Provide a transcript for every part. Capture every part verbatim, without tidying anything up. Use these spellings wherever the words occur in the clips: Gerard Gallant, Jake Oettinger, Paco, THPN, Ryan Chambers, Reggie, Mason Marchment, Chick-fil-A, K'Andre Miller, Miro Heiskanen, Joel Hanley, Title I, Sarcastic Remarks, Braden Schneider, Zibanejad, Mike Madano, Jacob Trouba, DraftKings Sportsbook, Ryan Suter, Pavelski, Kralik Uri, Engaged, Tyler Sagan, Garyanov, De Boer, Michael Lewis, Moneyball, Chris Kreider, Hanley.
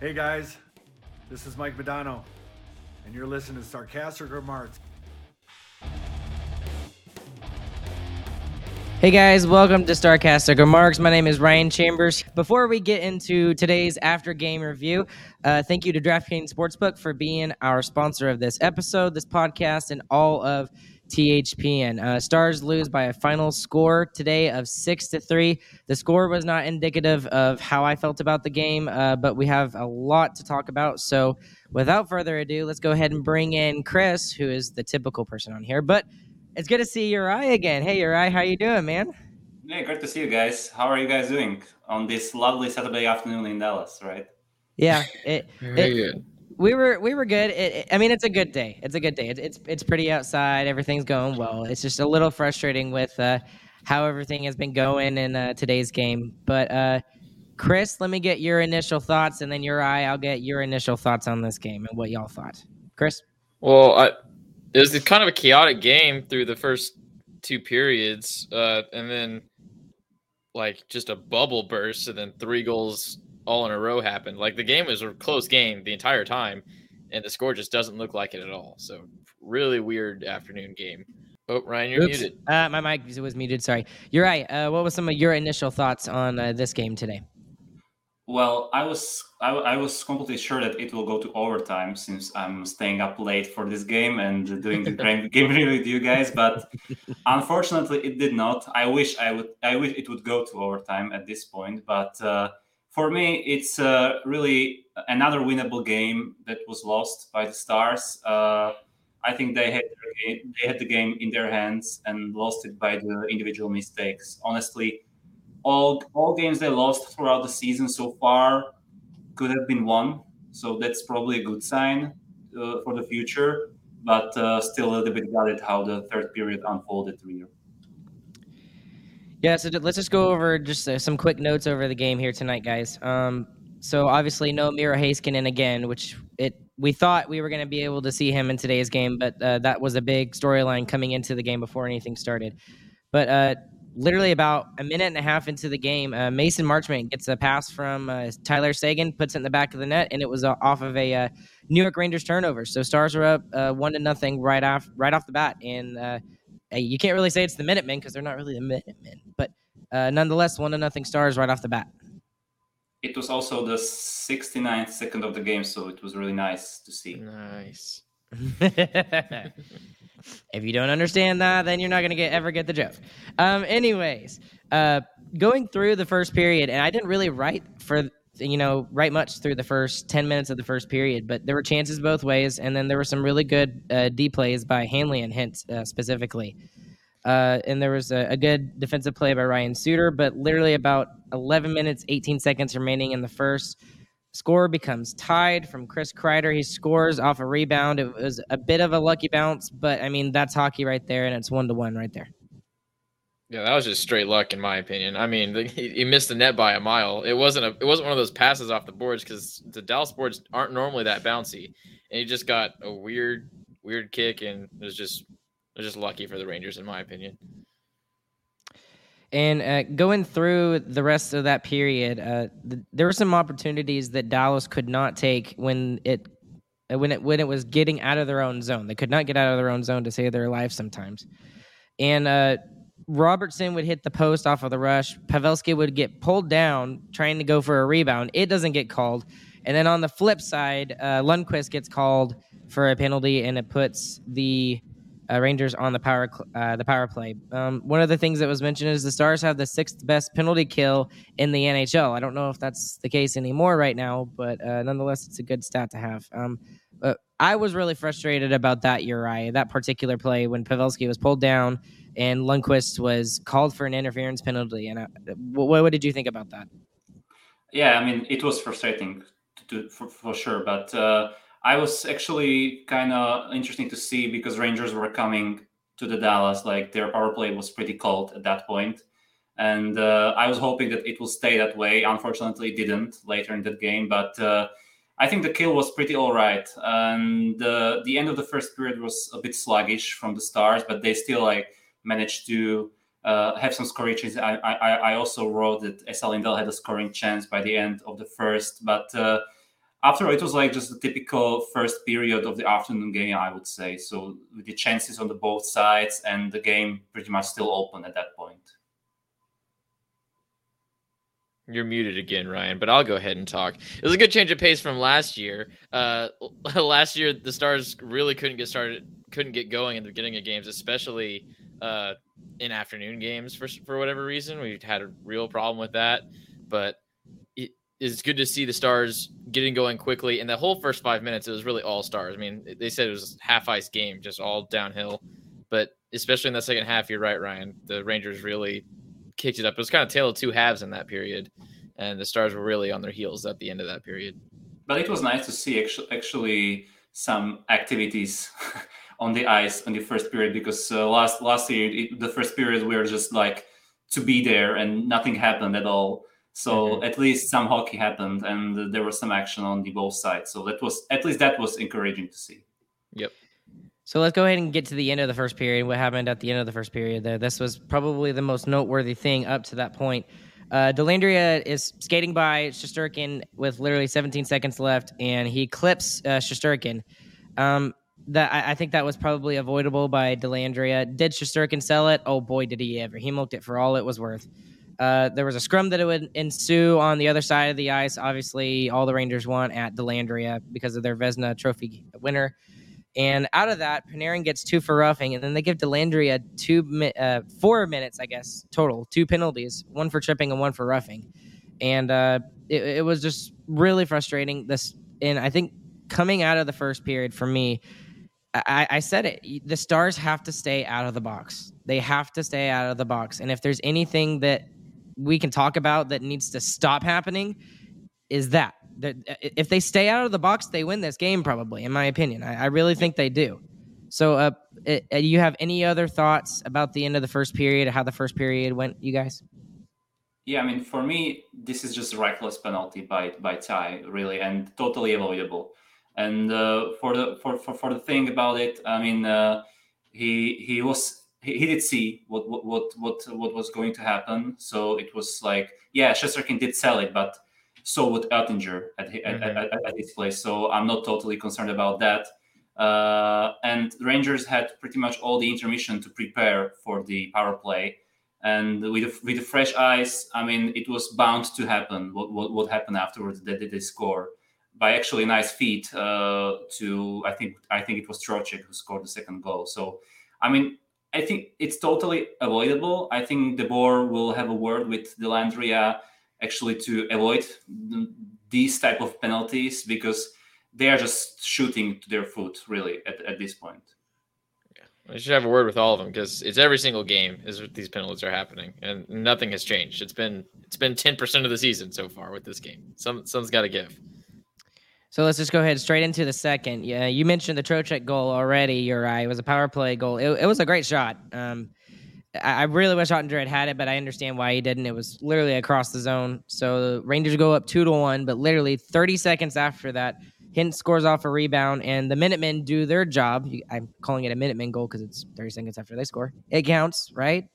Hey guys, this is Mike Madano, and you're listening to Sarcastic Remarks. Hey guys, welcome to Sarcastic Remarks. My name is Ryan Chambers. Before we get into today's after-game review, uh, thank you to DraftKings Sportsbook for being our sponsor of this episode, this podcast, and all of T H P N. Uh, Stars lose by a final score today of six to three. The score was not indicative of how I felt about the game, uh, but we have a lot to talk about. So without further ado, let's go ahead and bring in Chris, who is the typical person on here. But it's good to see Uri again. Hey, Uri, how you doing, man? Hey, great to see you guys. How are you guys doing on this lovely Saturday afternoon in Dallas, right? Yeah. It, Very it, good. We were we were good. It, it, I mean, it's a good day. It's a good day. It, it's it's pretty outside. Everything's going well. It's just a little frustrating with uh, how everything has been going in uh, today's game. But uh, Chris, let me get your initial thoughts, and then your eye. I'll get your initial thoughts on this game and what y'all thought. Chris? Well, I, it was kind of a chaotic game through the first two periods, uh, and then like just a bubble burst, and then three goals all in a row happened. Like the game was a close game the entire time, and the score just doesn't look like it at all. So really weird afternoon game. Oh, Ryan, you're Oops. muted. Uh, my mic was muted. Sorry. You're right. Uh, what was some of your initial thoughts on uh, this game today? Well, I was I, I was completely sure that it will go to overtime since I'm staying up late for this game and doing the game review with you guys. But unfortunately, it did not. I wish I would. I wish it would go to overtime at this point, but. Uh, For me, it's uh, really another winnable game that was lost by the Stars. Uh, I think they had their game, they had the game in their hands and lost it by the individual mistakes. Honestly, all all games they lost throughout the season so far could have been won. So that's probably a good sign uh, for the future. But uh, still a little bit gutted how the third period unfolded through here. Yeah, so let's just go over just uh, some quick notes over the game here tonight, guys. Um, so obviously no Miro Heiskanen again, which it we thought we were going to be able to see him in today's game, but uh, that was a big storyline coming into the game before anything started. But uh, literally about a minute and a half into the game, uh, Mason Marchment gets a pass from uh, Tyler Sagan, puts it in the back of the net, and it was uh, off of a uh, New York Rangers turnover. So Stars are up uh, one to nothing right off right off the bat, and uh, you can't really say it's the Minutemen because they're not really the Minutemen, but uh, nonetheless, one to nothing Stars right off the bat. It was also the sixty-ninth second of the game, so it was really nice to see. Nice. If you don't understand that, then you're not going to get ever get the joke. Um, anyways, uh, going through the first period, and I didn't really write for, you know, write much through the first ten minutes of the first period, but there were chances both ways, and then there were some really good uh, D plays by Hanley and Hint uh, specifically. Uh, and there was a, a good defensive play by Ryan Suter, but literally about eleven minutes, eighteen seconds remaining in the first, score becomes tied from Chris Kreider. He scores off a rebound. It was a bit of a lucky bounce, but, I mean, that's hockey right there, and it's one to one right there. Yeah, that was just straight luck, in my opinion. I mean, the, he, he missed the net by a mile. It wasn't a, it wasn't one of those passes off the boards because the Dallas boards aren't normally that bouncy, and he just got a weird, weird kick, and it was just it was just lucky for the Rangers, in my opinion. And uh, going through the rest of that period, uh, th- there were some opportunities that Dallas could not take when it when it when it was getting out of their own zone. They could not get out of their own zone to save their lives sometimes. And uh, Robertson would hit the post off of the rush. Pavelski would get pulled down trying to go for a rebound. It doesn't get called. And then on the flip side, uh, Lundkvist gets called for a penalty, and it puts the Uh, Rangers on the power uh, the power play. Um, one of the things that was mentioned is the Stars have the sixth best penalty kill in the N H L. I don't know if that's the case anymore right now, but uh, nonetheless, it's a good stat to have. Um, uh, I was really frustrated about that, Uri, that particular play when Pavelski was pulled down and Lundkvist was called for an interference penalty. And I, what, what did you think about that? Yeah, I mean, it was frustrating to, to, for, for sure, but... Uh... I was actually kind of interesting to see because Rangers were coming to the Dallas, like their power play was pretty cold at that point. And uh, I was hoping that it will stay that way. Unfortunately, it didn't later in that game, but uh, I think the kill was pretty all right. And uh, the end of the first period was a bit sluggish from the Stars, but they still like managed to uh, have some scoring chances. I, I, I also wrote that S L Indel had a scoring chance by the end of the first, but uh, after it was like just a typical first period of the afternoon game, I would say. So with the chances on the both sides and the game pretty much still open at that point. You're muted again, Ryan, but I'll go ahead and talk. It was a good change of pace from last year. Uh, last year, the Stars really couldn't get started, couldn't get going in the beginning of games, especially uh, in afternoon games for for whatever reason. We had a real problem with that, but it's good to see the Stars getting going quickly. And the whole first five minutes, it was really all Stars. I mean, they said it was a half-ice game, just all downhill. But especially in that second half, you're right, Ryan. The Rangers really kicked it up. It was kind of a tale of two halves in that period. And the Stars were really on their heels at the end of that period. But it was nice to see actually some activities on the ice in the first period because uh, last, last year, it, the first period, we were just like to be there and nothing happened at all. So mm-hmm. At least some hockey happened and there was some action on the both sides. So that was, at least that was encouraging to see. Yep. So let's go ahead and get to the end of the first period. What happened at the end of the first period there? This was probably the most noteworthy thing up to that point. Uh, Dellandrea is skating by Shesterkin with literally seventeen seconds left and he clips uh, Shesterkin. Um, that I, I think that was probably avoidable by Dellandrea. Did Shesterkin sell it? Oh boy, did he ever. He milked it for all it was worth. Uh, there was a scrum that it would ensue on the other side of the ice. Obviously, all the Rangers won at Dellandrea because of their Vezina Trophy winner. And out of that, Panarin gets two for roughing, and then they give Dellandrea two, uh, four minutes, I guess, total, two penalties, one for tripping and one for roughing. And uh, it, it was just really frustrating. This, and I think coming out of the first period for me, I, I said it, the Stars have to stay out of the box. They have to stay out of the box. And if there's anything that we can talk about that needs to stop happening is that if they stay out of the box, they win this game, probably, in my opinion. I, I really think they do. So uh, it, you have any other thoughts about the end of the first period, how the first period went, you guys? Yeah, I mean, for me, this is just a reckless penalty by by Ty, really, and totally avoidable. And uh, for the for, for, for the thing about it, I mean, uh, he he was... He did see what, what what what what was going to happen, so it was like, yeah, Shesterkin did sell it, but so would Oettinger at, mm-hmm. at, at, at his place. So I'm not totally concerned about that. Uh, and Rangers had pretty much all the intermission to prepare for the power play, and with with the fresh ice, I mean, it was bound to happen. What what, what happened afterwards? They did they score by actually nice feat uh, to I think I think it was Trochek who scored the second goal. So. I mean, I think it's totally avoidable. I think De Boer will have a word with Dellandrea actually to avoid these type of penalties, because they are just shooting to their foot really at, at this point. I should have a word with all of them, because it's every single game is these penalties are happening, and nothing has changed. It's been it's been ten percent of the season so far with this game. Some some's got to give. So let's just go ahead straight into the second. Yeah, you mentioned the Trochek goal already. You're right. It was a power play goal. It, it was a great shot. Um, I, I really wish Oettinger had had it, but I understand why he didn't. It was literally across the zone. So the Rangers go up two to one, but literally thirty seconds after that, Hint scores off a rebound, and the Minutemen do their job. I'm calling it a Minutemen goal because it's thirty seconds after they score. It counts, right?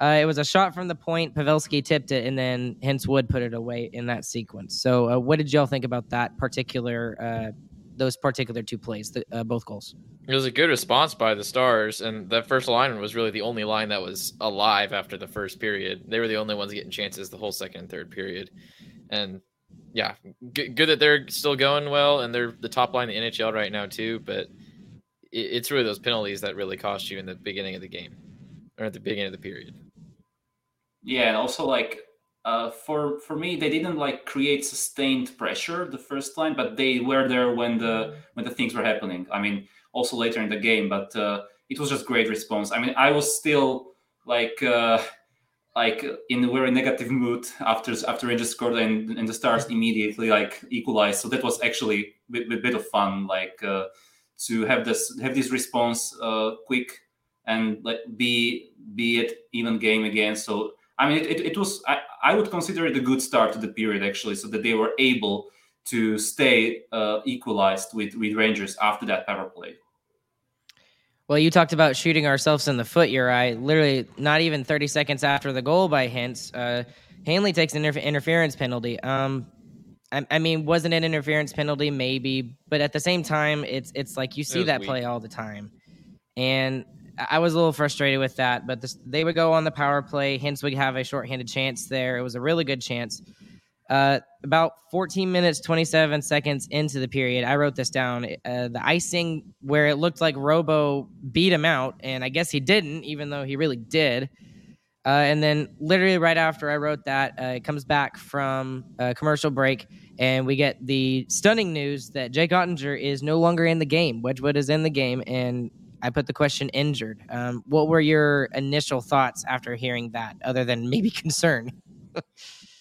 Uh, it was a shot from the point. Pavelski tipped it, and then Hintz Wood put it away in that sequence. So uh, what did y'all think about that particular, uh, those particular two plays, the, uh, both goals? It was a good response by the Stars, and that first line was really the only line that was alive after the first period. They were the only ones getting chances the whole second and third period, and yeah, good, good that they're still going well, and they're the top line in the N H L right now too, but it, it's really those penalties that really cost you in the beginning of the game, or at the beginning of the period. Yeah, and also, like, uh, for for me, they didn't, like, create sustained pressure the first line, but they were there when the when the things were happening. I mean, also later in the game, but uh, it was just great response. I mean, I was still, like... Uh, like in a very negative mood after after Rangers scored and, and the Stars immediately like equalized. So that was actually a bit, a bit of fun, like uh, to have this have this response uh, quick and like be be at even game again. So I mean, it it, it was I, I would consider it a good start to the period actually, so that they were able to stay uh, equalized with with Rangers after that power play. Well, you talked about shooting ourselves in the foot, Uri. Literally, not even thirty seconds after the goal by Hintz, uh, Hanley takes an interfe- interference penalty. Um, I, I mean, wasn't an interference penalty, maybe, but at the same time, it's it's like you see that weak. Play all the time. And I was a little frustrated with that, but this, they would go on the power play. Hintz would have a shorthanded chance there. It was a really good chance. Uh, about fourteen minutes, twenty-seven seconds into the period, I wrote this down, uh, the icing where it looked like Robo beat him out, and I guess he didn't, even though he really did. Uh, and then literally right after I wrote that, uh, it comes back from a commercial break, and we get the stunning news that Jake Oettinger is no longer in the game. Wedgewood is in the game, and I put the question injured. Um, what were your initial thoughts after hearing that, other than maybe concern?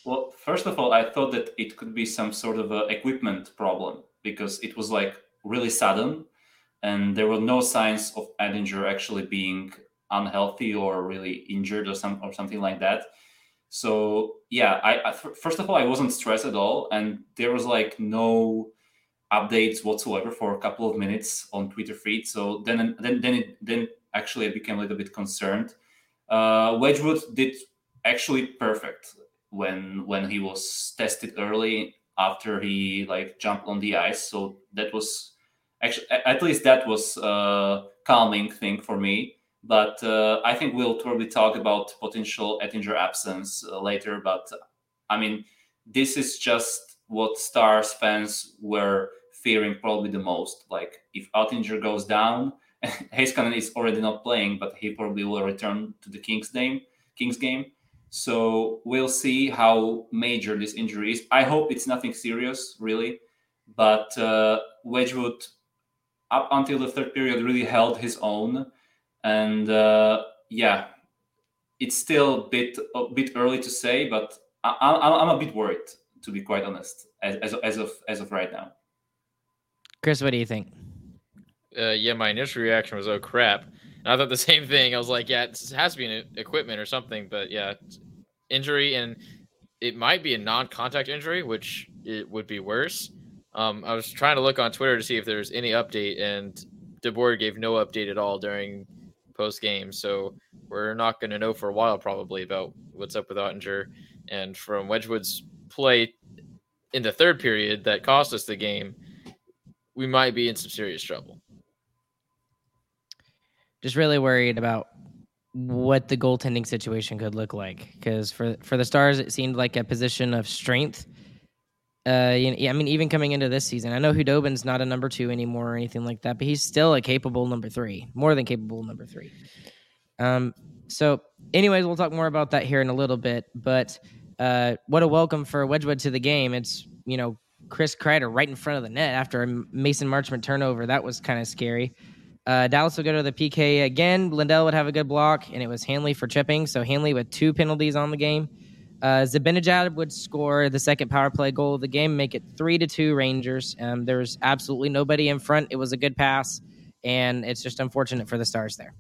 Well, first of all, I thought that it could be some sort of a equipment problem, because it was like really sudden and there were no signs of Oettinger actually being unhealthy or really injured or some or something like that. So, yeah, I, I first of all, I wasn't stressed at all. And there was like no updates whatsoever for a couple of minutes on Twitter feed. So then then, then, it, then actually I became a little bit concerned. Uh, Wedgewood did actually perfect. when when he was tested early after he like jumped on the ice. So that was actually, at least that was a calming thing for me. But uh, I think we'll probably talk about potential Oettinger absence uh, later. But I mean, this is just what Stars fans were fearing probably the most. Like if Oettinger goes down, Heiskanen is already not playing, but he probably will return to the Kings game. Kings game. So we'll see how major this injury is. I hope it's nothing serious, really. But uh, Wedgewood, up until the third period, really held his own. And uh, yeah, it's still a bit a bit early to say, but I, I, I'm a bit worried, to be quite honest, as, as, as of as of right now. Chris, what do you think? Uh, yeah, my initial reaction was, oh, crap. I thought the same thing. I was like, yeah, it has to be an equipment or something, but yeah, injury, and it might be a non-contact injury, which it would be worse. Um, I was trying to look on Twitter to see if there's any update, and De Boer gave no update at all during post-game, so we're not going to know for a while probably about what's up with Oettinger. And from Wedgwood's play in the third period that cost us the game, we might be in some serious trouble. Just really worried about what the goaltending situation could look like, because for for the Stars, it seemed like a position of strength Uh, yeah, I mean, even coming into this season, I know Hudobin's not a number two anymore or anything like that, but he's still a capable number three, more than capable number three. Um, so anyways, we'll talk more about that here in a little bit, but uh, what a welcome for Wedgewood to the game. It's, you know, Chris Kreider right in front of the net after a Mason Marchment turnover. That was kind of scary. Uh, Dallas will go to the P K again. Lindell would have a good block, and it was Hanley for chipping. So Hanley with two penalties on the game. Uh, Zibanejad would score the second power play goal of the game, make it three to two Rangers. Um, there was absolutely nobody in front. It was a good pass, and it's just unfortunate for the Stars there.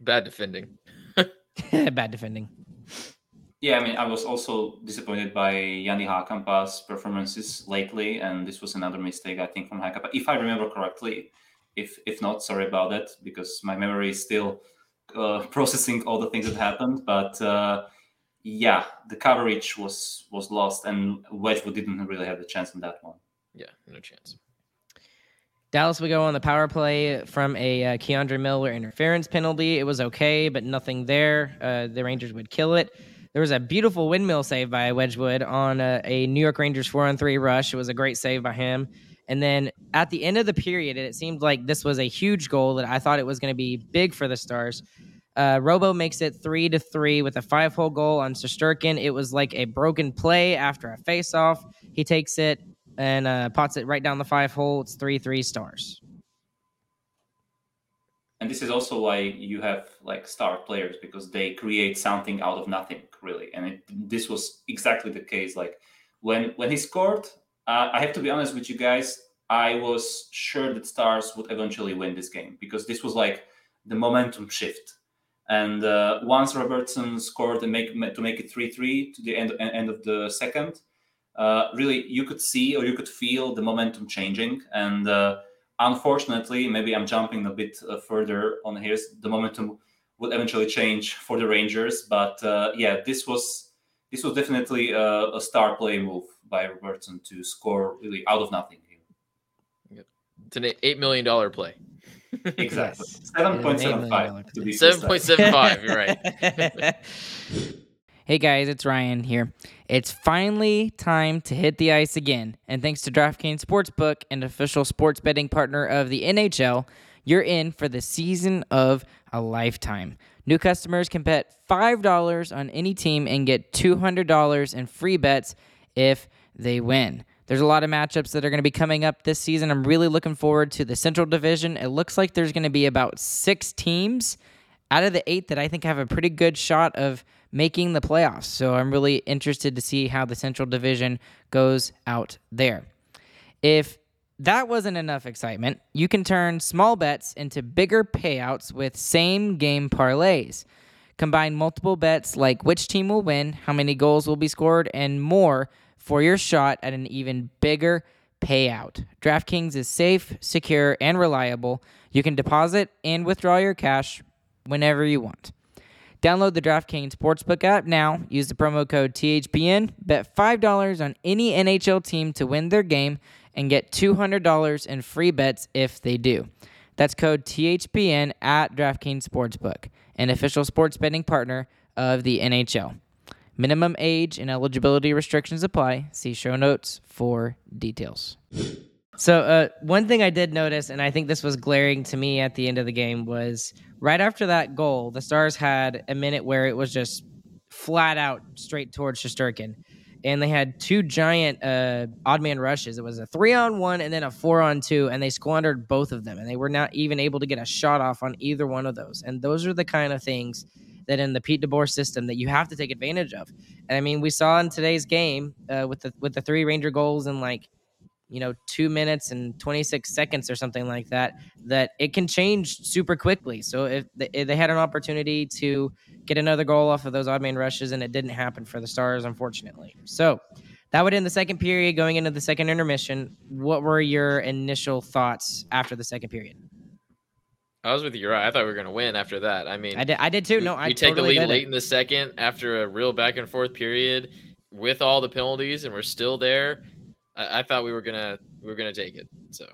Bad defending. Bad defending. Yeah, I mean, I was also disappointed by Yanni Hakanpää's performances lately, and this was another mistake, I think, from Hakanpää, if I remember correctly. If if not, sorry about that, because my memory is still uh, processing all the things that happened, but. Uh, Yeah, the coverage was was lost, and Wedgwood didn't really have the chance in that one. Yeah, no chance. Dallas would go on the power play from a uh, K'Andre Miller interference penalty. It was okay, but nothing there. Uh, the Rangers would kill it. There was a beautiful windmill save by Wedgwood on a, a New York Rangers four on three rush. It was a great save by him. And then at the end of the period, it seemed like this was a huge goal that I thought it was going to be big for the Stars. Uh, Robo makes it three to three with a five-hole goal on Shesterkin. It was like a broken play after a face-off. He takes it and uh, pots it right down the five-hole. It's three three Stars. And this is also why you have like star players, because they create something out of nothing, really. And it, this was exactly the case. Like when when he scored, uh, I have to be honest with you guys. I was sure that Stars would eventually win this game because this was like the momentum shift. And uh, once Robertson scored to make to make it three three to the end end of the second, uh, really you could see or you could feel the momentum changing. And uh, unfortunately, maybe I'm jumping a bit uh, further on here. The momentum would eventually change for the Rangers, but uh, yeah, this was this was definitely a, a star play move by Robertson to score really out of nothing. Yep. It's an eight million dollars play. Exactly. seven point seven five. seven point seven five, you're right. Hey guys, it's Ryan here. It's finally time to hit the ice again. And thanks to DraftKings Sportsbook, an official sports betting partner of the N H L, you're in for the season of a lifetime. New customers can bet five dollars on any team and get two hundred dollars in free bets if they win. There's a lot of matchups that are going to be coming up this season. I'm really looking forward to the Central Division. It looks like there's going to be about six teams out of the eight that I think have a pretty good shot of making the playoffs. So I'm really interested to see how the Central Division goes out there. If that wasn't enough excitement, you can turn small bets into bigger payouts with same-game parlays. Combine multiple bets like which team will win, how many goals will be scored, and more for your shot at an even bigger payout. DraftKings is safe, secure, and reliable. You can deposit and withdraw your cash whenever you want. Download the DraftKings Sportsbook app now. Use the promo code T H P N. Bet five dollars on any N H L team to win their game and get two hundred dollars in free bets if they do. That's code T H P N at DraftKings Sportsbook, an official sports betting partner of the N H L. Minimum age and eligibility restrictions apply. See show notes for details. So uh, one thing I did notice, and I think this was glaring to me at the end of the game, was right after that goal, the Stars had a minute where it was just flat out straight towards Shesterkin. And they had two giant uh, odd man rushes. It was a three on one and then a four on two, and they squandered both of them. And they were not even able to get a shot off on either one of those. And those are the kind of things that in the Pete De Boer system that you have to take advantage of. And I mean, we saw in today's game uh, with the with the three Ranger goals in like, you know, two minutes and twenty-six seconds or something like that, that it can change super quickly. So if they, if they had an opportunity to get another goal off of those odd man rushes, and it didn't happen for the Stars, unfortunately. So that would end the second period. Going into the second intermission, what were your initial thoughts after the second period? I was with you, right? I thought we were going to win after that. I mean, I did, I did too. No, I we totally take the lead late it. in the second after a real back and forth period with all the penalties, and we're still there. I, I thought we were gonna we were gonna take it. So,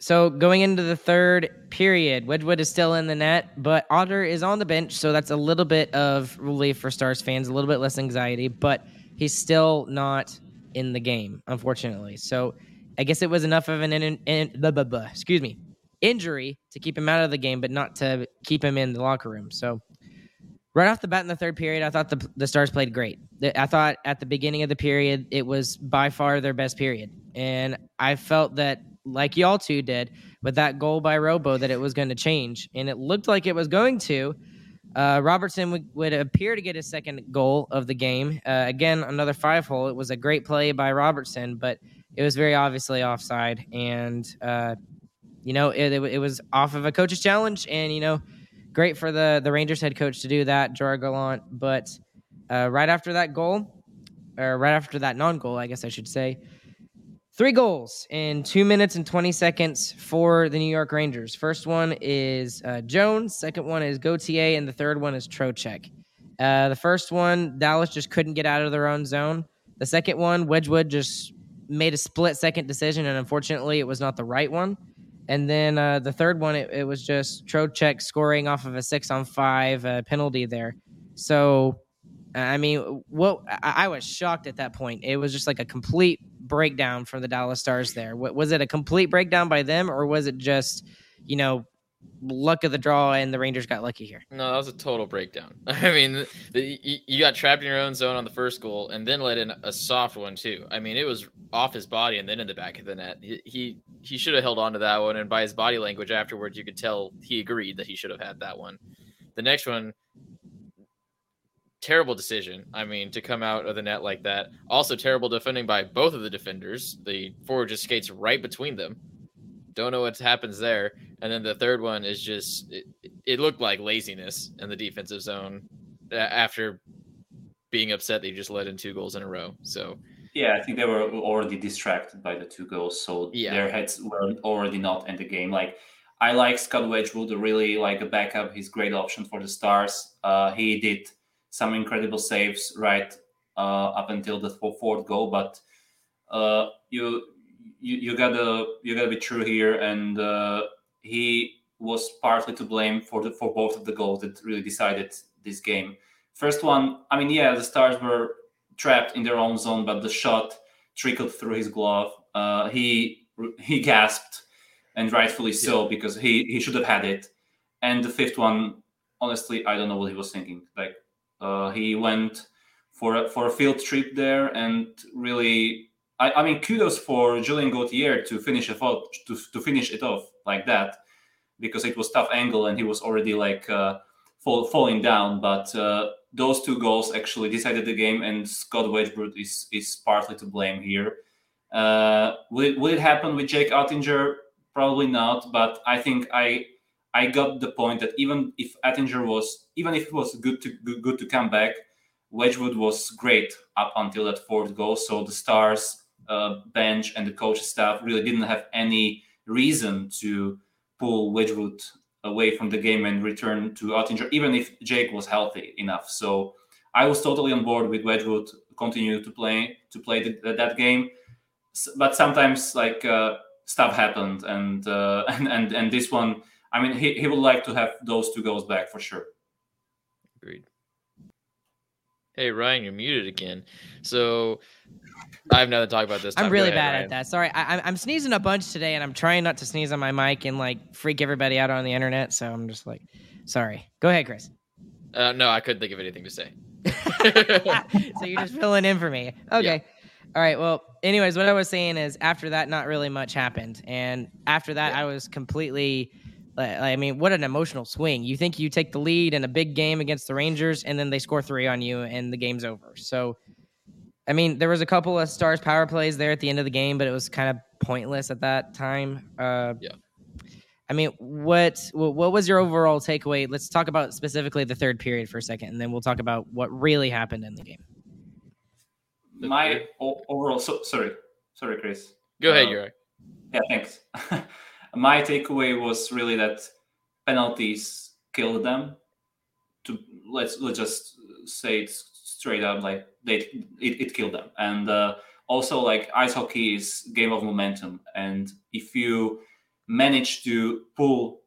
so going into the third period, Wedgwood is still in the net, but Otter is on the bench, so that's a little bit of relief for Stars fans, a little bit less anxiety, but he's still not in the game, unfortunately. So I guess it was enough of an in, in, in, blah, blah, blah, excuse me, injury to keep him out of the game, but not to keep him in the locker room. So right off the bat in the third period, I thought the the Stars played great. I thought at the beginning of the period, it was by far their best period. And I felt that, like y'all two did, with that goal by Robo, that it was going to change. And it looked like it was going to. Uh, Robertson would, would appear to get his second goal of the game. Uh, again, another five-hole. It was a great play by Robertson, but it was very obviously offside. And, uh, you know, it, it, it was off of a coach's challenge. And, you know, great for the, the Rangers head coach to do that, Gerard Gallant. But uh, right after that goal, or right after that non-goal, I guess I should say, three goals in two minutes and twenty seconds for the New York Rangers. First one is uh, Jones. Second one is Gauthier. And the third one is Trochek. Uh, the first one, Dallas just couldn't get out of their own zone. The second one, Wedgewood just made a split-second decision, and unfortunately it was not the right one. And then uh, the third one, it, it was just Trochek scoring off of a six-on-five uh, penalty there. So, I mean, what I, I was shocked at that point. It was just like a complete breakdown from the Dallas Stars there. Was it a complete breakdown by them, or was it just, you know, luck of the draw and the Rangers got lucky here? No, that was a total breakdown. I mean, the, you got trapped in your own zone on the first goal and then let in a soft one too. I mean, it was off his body and then in the back of the net. He he, he should have held on to that one, and by his body language afterwards, you could tell he agreed that he should have had that one. The next one, terrible decision. I mean, to come out of the net like that. Also terrible defending by both of the defenders. The forward just skates right between them. Don't know what happens there. And then the third one is just, it, it looked like laziness in the defensive zone after being upset they just let in two goals in a row. So yeah, I think they were already distracted by the two goals. So yeah, their heads were already not in the game. Like, I like Scott Wedgwood, really like a backup. He's a great option for the Stars. Uh, he did some incredible saves right uh, up until the fourth goal, but uh, you you you gotta you gotta be true here, and uh, he was partly to blame for the, for both of the goals that really decided this game. First one, I mean, yeah, the Stars were trapped in their own zone, but the shot trickled through his glove. Uh, he he gasped, and rightfully so, yeah, because he he should have had it. And the fifth one, honestly, I don't know what he was thinking, like. Uh, he went for a, for a field trip there, and really, I, I mean, kudos for Julien Gauthier to finish it off, to, to finish it off like that, because it was tough angle and he was already like uh, fall, falling down. But uh, those two goals actually decided the game, and Scott Wedgwood is is partly to blame here. Uh, will it, will it happen with Jake Oettinger? Probably not, but I think I. I got the point that even if Oettinger was, even if it was good to good, good to come back, Wedgwood was great up until that fourth goal. So the Stars uh, bench and the coach staff really didn't have any reason to pull Wedgwood away from the game and return to Oettinger, even if Jake was healthy enough. So I was totally on board with Wedgwood continue to play to play the, that game, but sometimes like uh, stuff happened, and uh, and and and this one. I mean, he, he would like to have those two goals back for sure. Agreed. Hey, Ryan, you're muted again. So I have nothing to talk about this time. I'm really ahead, bad Ryan. At that. Sorry. I, I'm sneezing a bunch today, and I'm trying not to sneeze on my mic and, like, freak everybody out on the internet. So I'm just like, sorry. Go ahead, Chris. Uh, no, I couldn't think of anything to say. So you're just filling in for me. Okay. Yeah. All right, well, anyways, what I was saying is after that, not really much happened. And after that, yeah. I was completely – I mean, what an emotional swing. You think you take the lead in a big game against the Rangers, and then they score three on you, and the game's over. So, I mean, there was a couple of Stars power plays there at the end of the game, but it was kind of pointless at that time. Uh, yeah. I mean, what what was your overall takeaway? Let's talk about specifically the third period for a second, and then we'll talk about what really happened in the game. My o- overall... So, sorry. Sorry, Chris. Go ahead, um, you're right. Yeah, thanks. My takeaway was really that penalties killed them. To let's let's just say it straight up, like they it, it killed them. And uh, also, like, ice hockey is a game of momentum, and if you manage to pull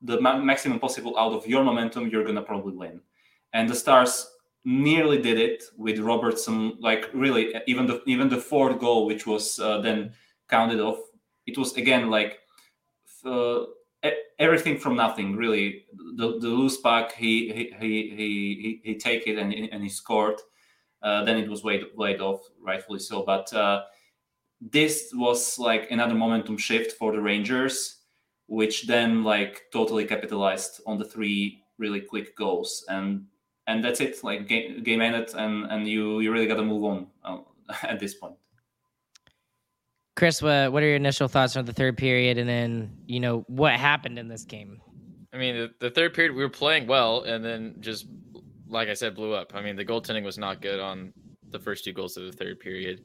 the ma- maximum possible out of your momentum, you're gonna probably win. And the Stars nearly did it with Robertson. Like really, even the even the fourth goal, which was uh, then counted off, it was again like uh, everything from nothing. Really, the, the loose puck, he he he he, he take it and and he scored. Uh, then it was weighed, weighed off, rightfully so. But uh, this was like another momentum shift for the Rangers, which then like totally capitalized on the three really quick goals. And and that's it, like game, game ended, and, and you, you really got to move on um, at this point. Chris, what, what are your initial thoughts on the third period? And then, you know, what happened in this game? I mean, the, the third period, we were playing well, and then just... like I said, blew up. I mean, the goaltending was not good on the first two goals of the third period.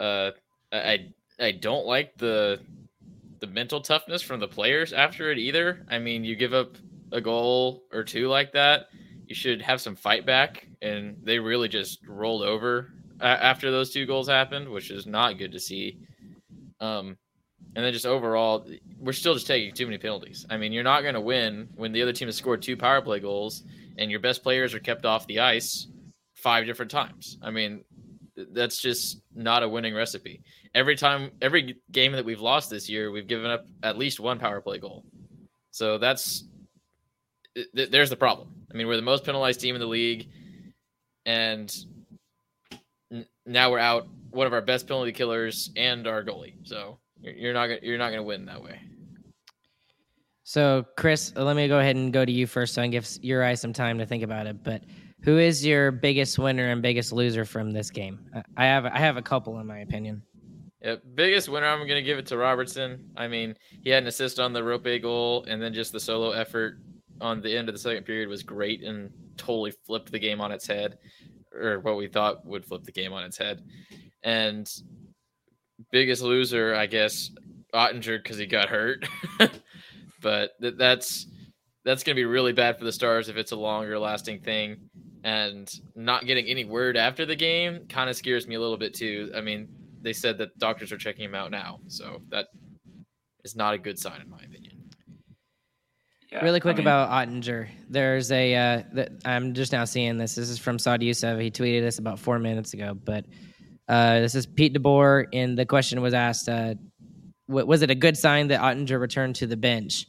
Uh, I I don't like the the mental toughness from the players after it either. I mean, you give up a goal or two like that, you should have some fight back, and they really just rolled over after those two goals happened, which is not good to see. Um, and then just overall, we're still just taking too many penalties. I mean, you're not going to win when the other team has scored two power play goals and your best players are kept off the ice five different times. I mean, that's just not a winning recipe. Every time, every game that we've lost this year, we've given up at least one power play goal. So that's, th- there's the problem. I mean, we're the most penalized team in the league, and n- now we're out one of our best penalty killers and our goalie. So you're not gonna, you're not going to win that way. So, Chris, let me go ahead and go to you first so I can give your eyes some time to think about it. But who is your biggest winner and biggest loser from this game? I have I have a couple, in my opinion. Yeah, biggest winner, I'm going to give it to Robertson. I mean, he had an assist on the Rope goal, and then just the solo effort on the end of the second period was great and totally flipped the game on its head, or what we thought would flip the game on its head. And biggest loser, I guess, Oettinger, because he got hurt. But th- that's that's going to be really bad for the Stars if it's a longer-lasting thing. And not getting any word after the game kind of scares me a little bit, too. I mean, they said that doctors are checking him out now. So that is not a good sign, in my opinion. Yeah, really quick I mean, about Oettinger. There's a uh, – th- I'm just now seeing this. This is from Saad Yousef. He tweeted this about four minutes ago. But uh, this is Pete De Boer, and the question was asked uh, – was it a good sign that Oettinger returned to the bench?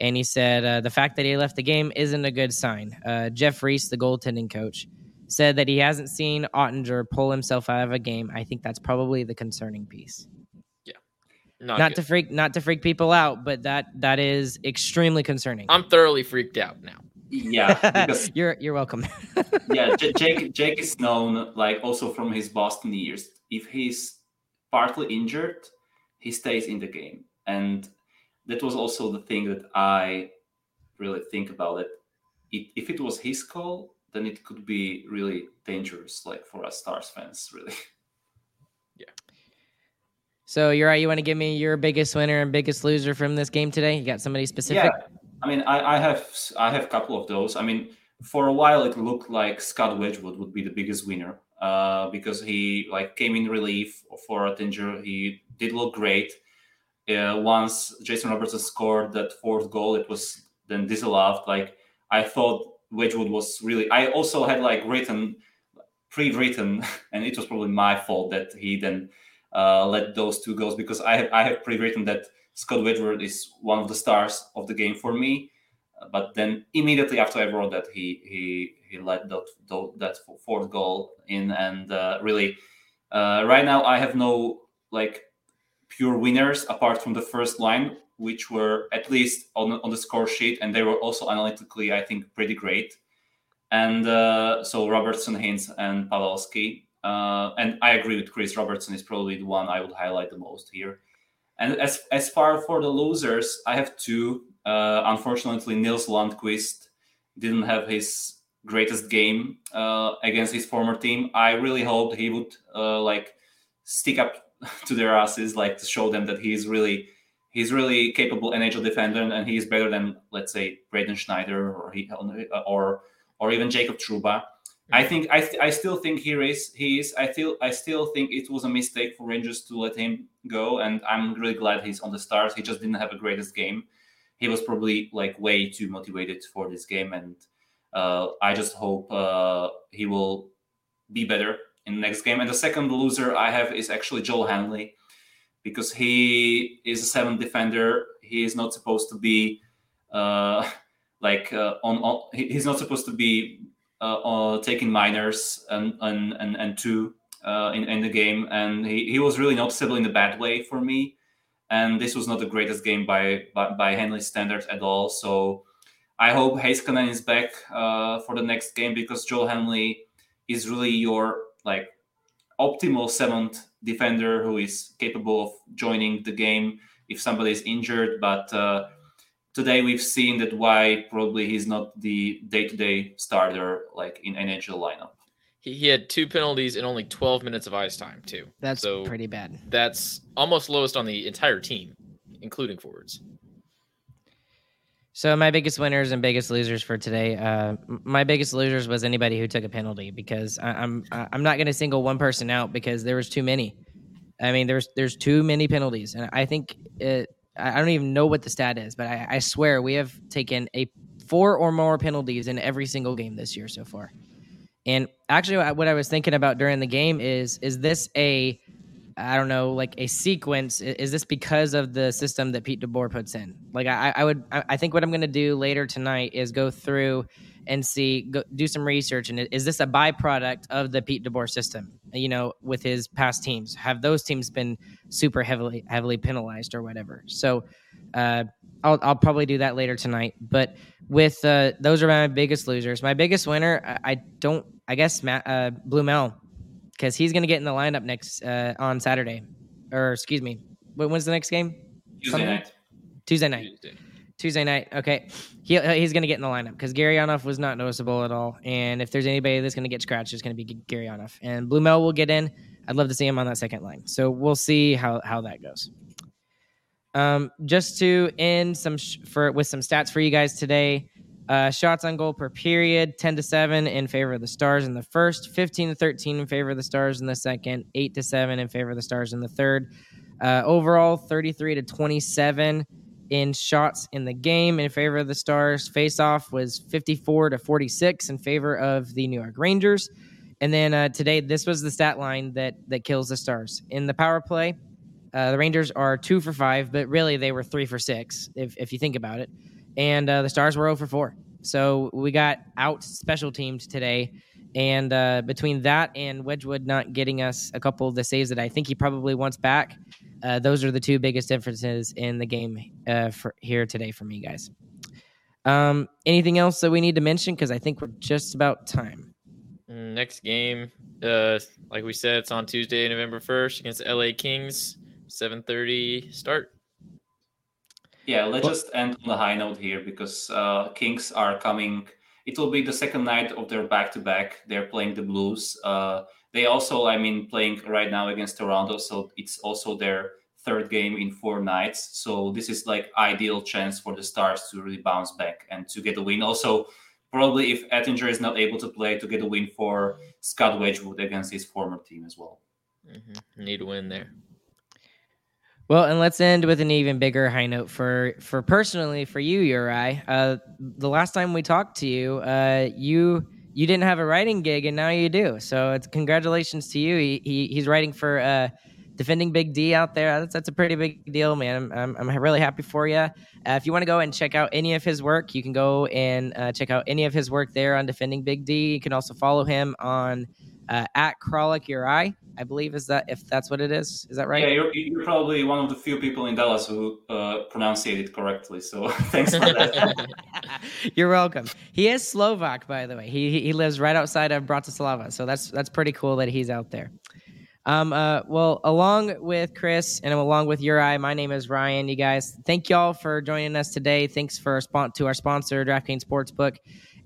And he said, uh, the fact that he left the game isn't a good sign. Uh, Jeff Reese, the goaltending coach, said that he hasn't seen Oettinger pull himself out of a game. I think that's probably the concerning piece. Yeah. Not, not to freak, not to freak people out, but that, that is extremely concerning. I'm thoroughly freaked out now. Yeah. Because, you're, you're welcome. yeah. Jake, Jake is known like also from his Boston years. If he's partly injured, he stays in the game. And that was also the thing that I really think about it. it. If it was his call, then it could be really dangerous, like for us Stars fans, really. Yeah. So you're right. You want to give me your biggest winner and biggest loser from this game today? You got somebody specific? Yeah. I mean, I, I have I have a couple of those. I mean, for a while it looked like Scott Wedgewood would be the biggest winner. Uh, because he like came in relief for Oettinger. He did look great. Uh, once Jason Robertson scored that fourth goal, it was then disallowed. Like I thought Wedgwood was really, I also had like written, pre-written, and it was probably my fault that he then uh, let those two goals, because I have, I have pre-written that Scott Wedgwood is one of the stars of the game for me. But then immediately after I wrote that, he he he let that that fourth goal in, and uh, really, uh, right now I have no like pure winners apart from the first line, which were at least on on the score sheet, and they were also analytically I think pretty great, and uh, so Robertson, Hint, and Pavelski, uh, and I agree with Chris. Robertson is probably the one I would highlight the most here, and as as far for the losers, I have two. Uh, unfortunately, Nils Lundkvist didn't have his greatest game uh, against his former team. I really hoped he would uh, like stick up to their asses, like to show them that he's really he's really capable N H L defender, and he is better than, let's say, Braden Schneider or he, or or even Jacob Trouba. Mm-hmm. I think I th- I still think he is he is I feel I still think it was a mistake for Rangers to let him go, and I'm really glad he's on the Stars. He just didn't have a greatest game. He was probably like way too motivated for this game, and Uh, I just hope uh, he will be better in the next game. And the second loser I have is actually Joel Hanley, because he is a seven defender. He is not supposed to be uh, like uh, on, on. He's not supposed to be uh, on, taking minors and and and, and two uh, in in the game. And he, he was really noticeable in a bad way for me. And this was not the greatest game by by, by Hanley's standards at all. So I hope Heiskanen is back uh, for the next game, because Joel Hanley is really your like optimal seventh defender who is capable of joining the game if somebody is injured. But uh, today we've seen that why probably he's not the day-to-day starter like in N H L lineup. He, he had two penalties in only twelve minutes of ice time too. That's so pretty bad. That's almost lowest on the entire team, including forwards. So my biggest winners and biggest losers for today. Uh, my biggest losers was anybody who took a penalty, because I, I'm I'm not going to single one person out, because there was too many. I mean, there's there's too many penalties, and I think it, I don't even know what the stat is, but I, I swear we have taken a four or more penalties in every single game this year so far. And actually, what I was thinking about during the game is is this a I don't know, like a sequence. Is this because of the system that Pete De Boer puts in? Like I, I would, I think what I'm going to do later tonight is go through and see, go, do some research. And is this a byproduct of the Pete De Boer system? You know, with his past teams, have those teams been super heavily, heavily penalized or whatever? So uh, I'll, I'll probably do that later tonight. But with uh, those are my biggest losers. My biggest winner, I, I don't, I guess, Matt, uh, Blumel. Because he's going to get in the lineup next uh, on Saturday, or excuse me, when's the next game? Tuesday Sunday? night. Tuesday night. Tuesday, Tuesday night. Okay, he uh, he's going to get in the lineup because Garyanov was not noticeable at all. And if there's anybody that's going to get scratched, it's going to be Garyanov. And Blumel will get in. I'd love to see him on that second line. So we'll see how how that goes. Um, just to end some sh- for with some stats for you guys today. Uh, shots on goal per period, ten to seven in favor of the Stars in the first, fifteen to thirteen in favor of the Stars in the second, eight to seven in favor of the Stars in the third. Uh, overall, thirty-three to twenty-seven in shots in the game in favor of the Stars. Face-off was fifty-four to forty-six in favor of the New York Rangers. And then uh, today, this was the stat line that that kills the Stars. In the power play, uh, the Rangers are two for five, but really they were three for six, if if you think about it. And uh, the Stars were oh for four. So we got out special teamed today. And uh, between that and Wedgewood not getting us a couple of the saves that I think he probably wants back, uh, those are the two biggest differences in the game uh, for here today from you guys. Um, anything else that we need to mention? Because I think we're just about time. Next game, uh, like we said, it's on Tuesday, November first against L A Kings, seven thirty start. Yeah, let's just end on a high note here, because uh, Kings are coming. It will be the second night of their back-to-back. They're playing the Blues. Uh, they also, I mean, playing right now against Toronto, so it's also their third game in four nights. So this is like ideal chance for the Stars to really bounce back and to get a win. Also, probably if Oettinger is not able to play, to get a win for Scott Wedgewood against his former team as well. Mm-hmm. Need a win there. Well, and let's end with an even bigger high note for, for personally for you, Uri. Uh, the last time we talked to you, uh, you you didn't have a writing gig, and now you do. So it's congratulations to you. He, he he's writing for uh, Defending Big D out there. That's that's a pretty big deal, man. I'm I'm, I'm really happy for you. Uh, if you want to go and check out any of his work, you can go and uh, check out any of his work there on Defending Big D. You can also follow him on. Uh, at Kralik Uri, I believe, is that if that's what it is, is that right? Yeah, you're, you're probably one of the few people in Dallas who uh, pronounced it correctly. So thanks for that. You're welcome. He is Slovak, by the way. He he lives right outside of Bratislava, so that's that's pretty cool that he's out there. Um, uh, well, along with Chris and along with Uri, my name is Ryan. You guys, thank y'all for joining us today. Thanks for spon- to our sponsor, DraftKings Sportsbook.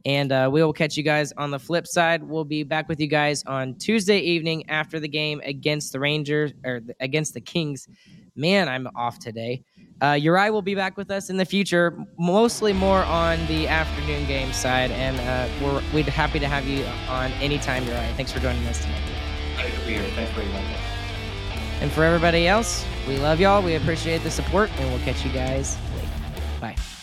And uh, we will catch you guys on the flip side. We'll be back with you guys on Tuesday evening after the game against the Rangers or the, against the Kings. Man, I'm off today. Uh, Uri will be back with us in the future, mostly more on the afternoon game side. And uh, we're, we'd be happy to have you on anytime, Uri. Thanks for joining us tonight. Happy to be here. Thanks for having us. And for everybody else, we love y'all. We appreciate the support, and we'll catch you guys later. Bye.